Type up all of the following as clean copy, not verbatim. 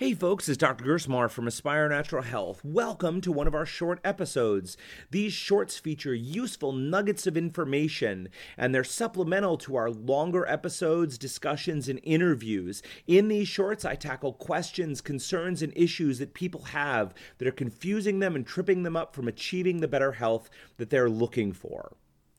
Hey folks, it's Dr. Gerstmar from Aspire Natural Health. Welcome to one of our short episodes. These shorts feature useful nuggets of information, and they're supplemental to our longer episodes, discussions, and interviews. In these shorts, I tackle questions, concerns, and issues that people have that are confusing them and tripping them up from achieving the better health that they're looking for.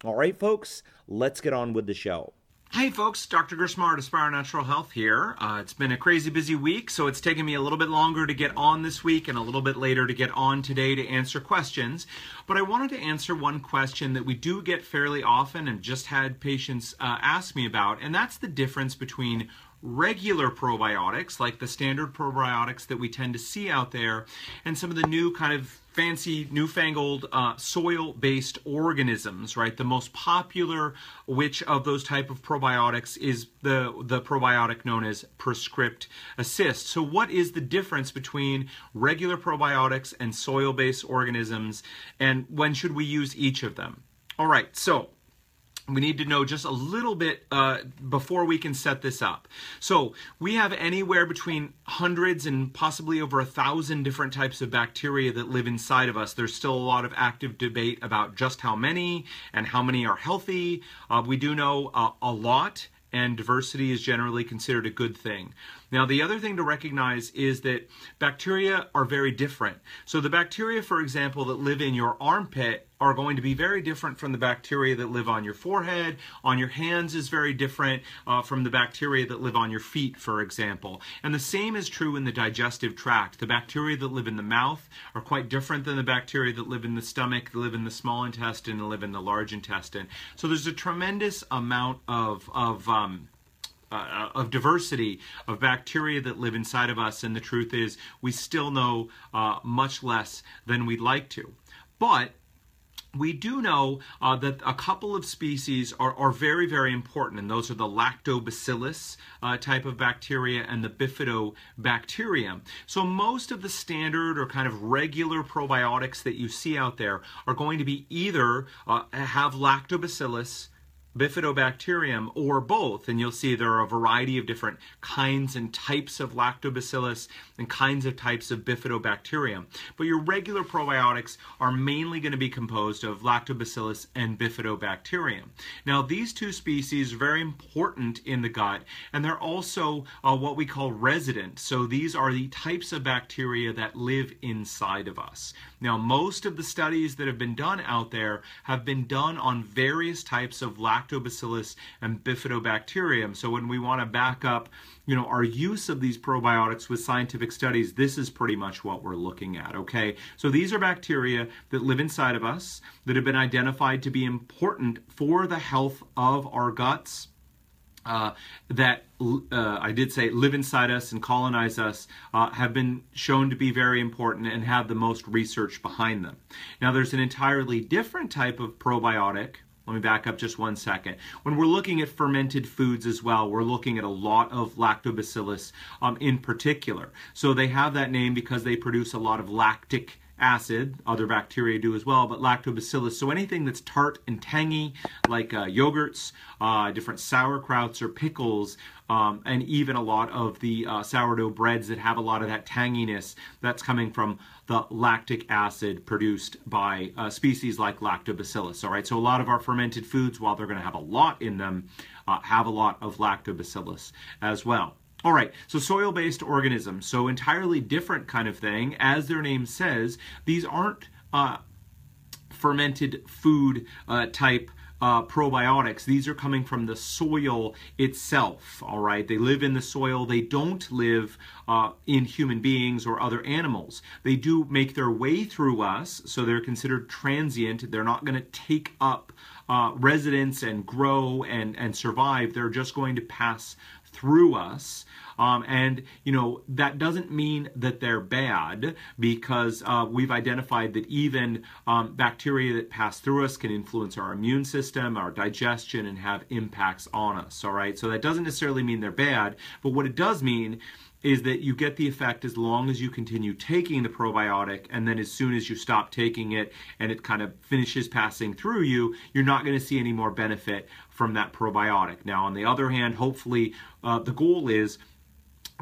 All right, folks, let's get on with the show. Hey folks, Dr. Gerstmar at Aspire Natural Health here. It's been a crazy busy week, so it's taken me a little bit longer to get on this week and a little bit later to get on today to answer questions. But I wanted to answer one question that we do get fairly often and just had patients ask me about, and that's the difference between regular probiotics, like the standard probiotics that we tend to see out there, and some of the new kind of fancy, newfangled soil-based organisms, right? The most popular which of those type of probiotics is the probiotic known as Prescript Assist. So what is the difference between regular probiotics and soil-based organisms, and when should we use each of them? All right, so we need to know just a little bit before we can set this up. So we have anywhere between hundreds and possibly over 1,000 different types of bacteria that live inside of us. There's still a lot of active debate about just how many and how many are healthy. We do know a lot, and diversity is generally considered a good thing. Now, the other thing to recognize is that bacteria are very different. So the bacteria, for example, that live in your armpit are going to be very different from the bacteria that live on your forehead. On your hands is very different from the bacteria that live on your feet, for example. And the same is true in the digestive tract. The bacteria that live in the mouth are quite different than the bacteria that live in the stomach, that live in the small intestine, and live in the large intestine. So there's a tremendous amount of diversity of bacteria that live inside of us, and the truth is we still know much less than we'd like to. But we do know that a couple of species are very, very important, and those are the Lactobacillus type of bacteria and the Bifidobacterium. So most of the standard or kind of regular probiotics that you see out there are going to be either have Lactobacillus, Bifidobacterium, or both, and you'll see there are a variety of different kinds and types of Lactobacillus and kinds of types of Bifidobacterium. But your regular probiotics are mainly going to be composed of Lactobacillus and Bifidobacterium. Now, these two species are very important in the gut, and they're also what we call resident. So these are the types of bacteria that live inside of us. Now, most of the studies that have been done out there have been done on various types of Lactobacillus and Bifidobacterium. So when we want to back up, our use of these probiotics with scientific studies, this is pretty much what we're looking at, okay? So these are bacteria that live inside of us that have been identified to be important for the health of our guts, live inside us and colonize us, have been shown to be very important and have the most research behind them. Now, there's an entirely different type of probiotic. Let me back up just one second. When we're looking at fermented foods as well, we're looking at a lot of Lactobacillus in particular. So they have that name because they produce a lot of lactic acid. Other bacteria do as well, but Lactobacillus. So anything that's tart and tangy, like yogurts, different sauerkrauts or pickles, and even a lot of the sourdough breads that have a lot of that tanginess, that's coming from the lactic acid produced by species like Lactobacillus. All right, so a lot of our fermented foods, while they're going to have a lot in them, have a lot of Lactobacillus as well. All right, so soil-based organisms, so entirely different kind of thing. As their name says, these aren't fermented food type probiotics. These are coming from the soil itself, all right? They live in the soil. They don't live in human beings or other animals. They do make their way through us, so they're considered transient. They're not going to take up residence and grow and survive. They're just going to pass through us. And that doesn't mean that they're bad, because we've identified that even bacteria that pass through us can influence our immune system, our digestion, and have impacts on us, all right? So that doesn't necessarily mean they're bad, but what it does mean is that you get the effect as long as you continue taking the probiotic, and then as soon as you stop taking it and it kind of finishes passing through you, you're not going to see any more benefit from that probiotic. Now, on the other hand, hopefully the goal is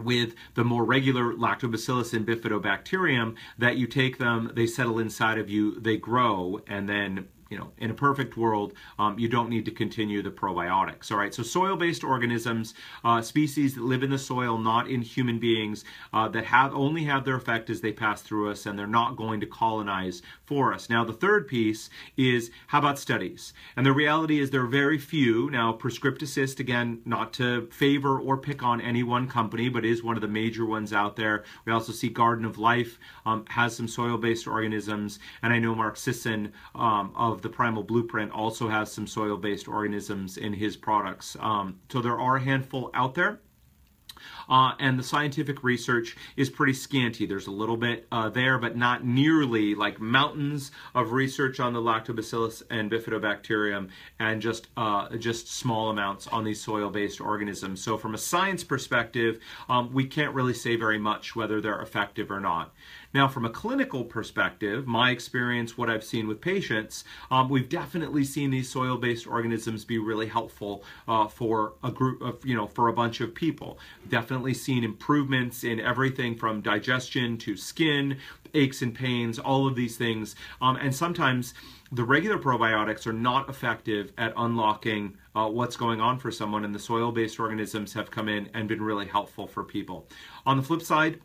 with the more regular Lactobacillus and Bifidobacterium, that you take them, they settle inside of you, they grow, and then, you know, in a perfect world, you don't need to continue the probiotics. All right, so soil-based organisms, species that live in the soil, not in human beings, that only have their effect as they pass through us, and they're not going to colonize for us. Now, the third piece is, how about studies? And the reality is there are very few. Now, Prescript Assist, again, not to favor or pick on any one company, but is one of the major ones out there. We also see Garden of Life has some soil-based organisms, and I know Mark Sisson of The Primal Blueprint also has some soil-based organisms in his products. So there are a handful out there. And the scientific research is pretty scanty. There's a little bit there, but not nearly like mountains of research on the Lactobacillus and Bifidobacterium, and just small amounts on these soil-based organisms. So from a science perspective, we can't really say very much whether they're effective or not. Now, from a clinical perspective, my experience, what I've seen with patients, we've definitely seen these soil-based organisms be really helpful for a group of, for a bunch of people. Definitely seen improvements in everything from digestion to skin, aches and pains, all of these things. And sometimes the regular probiotics are not effective at unlocking what's going on for someone, and the soil-based organisms have come in and been really helpful for people. On the flip side,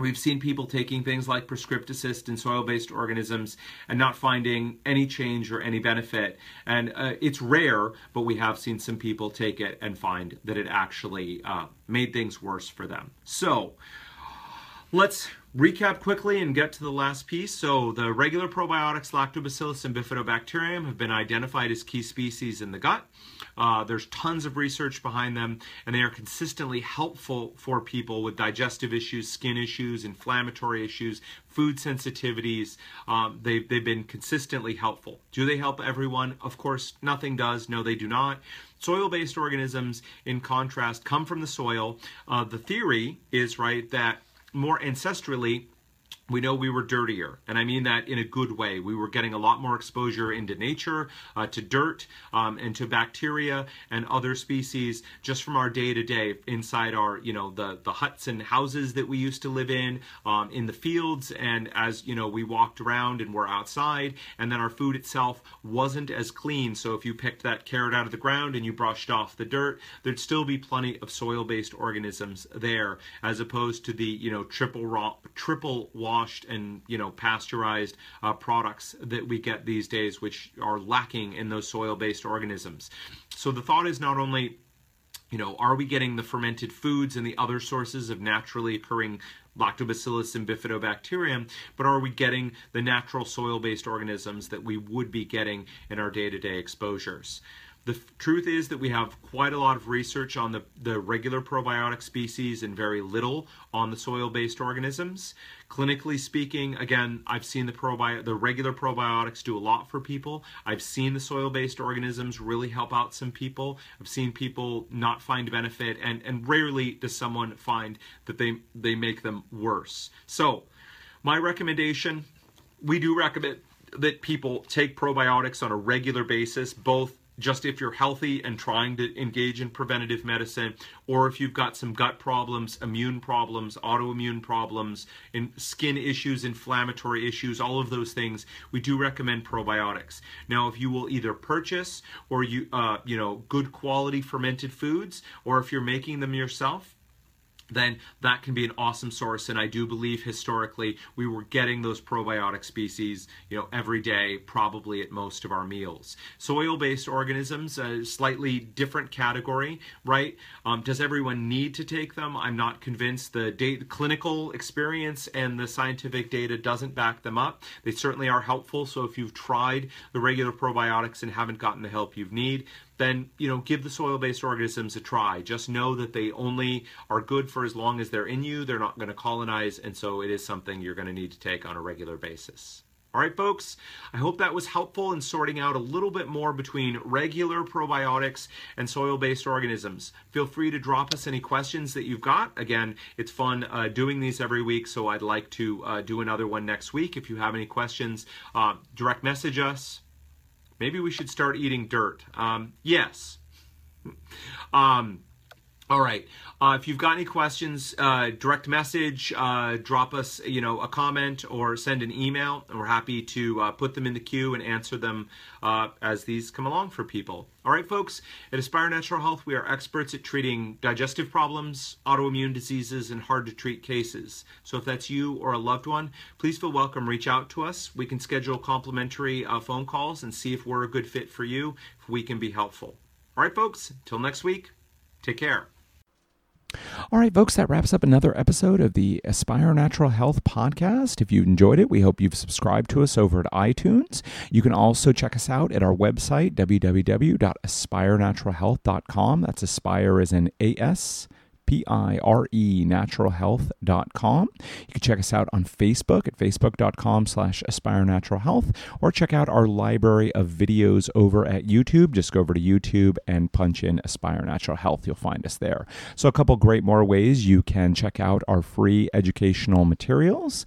we've seen people taking things like Prescript Assist and soil-based organisms and not finding any change or any benefit. And it's rare, but we have seen some people take it and find that it actually made things worse for them. So let's recap quickly and get to the last piece. So the regular probiotics, Lactobacillus and Bifidobacterium, have been identified as key species in the gut. There's tons of research behind them, and they are consistently helpful for people with digestive issues, skin issues, inflammatory issues, food sensitivities. They've been consistently helpful. Do they help everyone? Of course, nothing does. No, they do not. Soil-based organisms, in contrast, come from the soil. The theory is, right, that more ancestrally, we know we were dirtier, and I mean that in a good way. We were getting a lot more exposure into nature, to dirt, and to bacteria and other species just from our day-to-day inside our, the huts and houses that we used to live in the fields, and as, we walked around and were outside, and then our food itself wasn't as clean. So if you picked that carrot out of the ground and you brushed off the dirt, there'd still be plenty of soil-based organisms there, as opposed to the, triple wash and pasteurized products that we get these days, which are lacking in those soil-based organisms. So the thought is not only, are we getting the fermented foods and the other sources of naturally occurring Lactobacillus and Bifidobacterium, but are we getting the natural soil-based organisms that we would be getting in our day-to-day exposures? The truth is that we have quite a lot of research on the regular probiotic species and very little on the soil-based organisms. Clinically speaking, again, I've seen the regular probiotics do a lot for people. I've seen the soil-based organisms really help out some people. I've seen people not find benefit, and rarely does someone find that they make them worse. So my recommendation, we do recommend that people take probiotics on a regular basis, both just if you're healthy and trying to engage in preventative medicine, or if you've got some gut problems, immune problems, autoimmune problems, and skin issues, inflammatory issues, all of those things, we do recommend probiotics. Now, if you will either purchase or good quality fermented foods, or if you're making them yourself, then that can be an awesome source. And I do believe historically we were getting those probiotic species, every day, probably at most of our meals. Soil-based organisms, a slightly different category, right? Does everyone need to take them? I'm not convinced. The clinical experience and the scientific data doesn't back them up. They certainly are helpful. So if you've tried the regular probiotics and haven't gotten the help you need, then, give the soil-based organisms a try. Just know that they only are good for as long as they're in you. They're not going to colonize, and so it is something you're going to need to take on a regular basis. All right, folks, I hope that was helpful in sorting out a little bit more between regular probiotics and soil-based organisms. Feel free to drop us any questions that you've got. Again, it's fun doing these every week, so I'd like to do another one next week. If you have any questions, direct message us. Maybe we should start eating dirt. Yes. All right. If you've got any questions, direct message, drop us, a comment or send an email. We're happy to put them in the queue and answer them as these come along for people. All right, folks, at Aspire Natural Health, we are experts at treating digestive problems, autoimmune diseases, and hard-to-treat cases. So if that's you or a loved one, please feel welcome. Reach out to us. We can schedule complimentary phone calls and see if we're a good fit for you, if we can be helpful. All right, folks, until next week, take care. All right, folks, that wraps up another episode of the Aspire Natural Health podcast. If you enjoyed it, we hope you've subscribed to us over at iTunes. You can also check us out at our website, www.aspirenaturalhealth.com. That's Aspire as in A-S. P-I-R-E, naturalhealth.com. You can check us out on Facebook at facebook.com/Aspire Natural Health, or check out our library of videos over at YouTube. Just go over to YouTube and punch in Aspire Natural Health. You'll find us there. So a couple great more ways you can check out our free educational materials.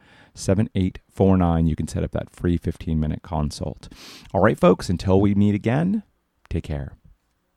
You can set up that free 15-minute consult. All right, folks, until we meet again, take care.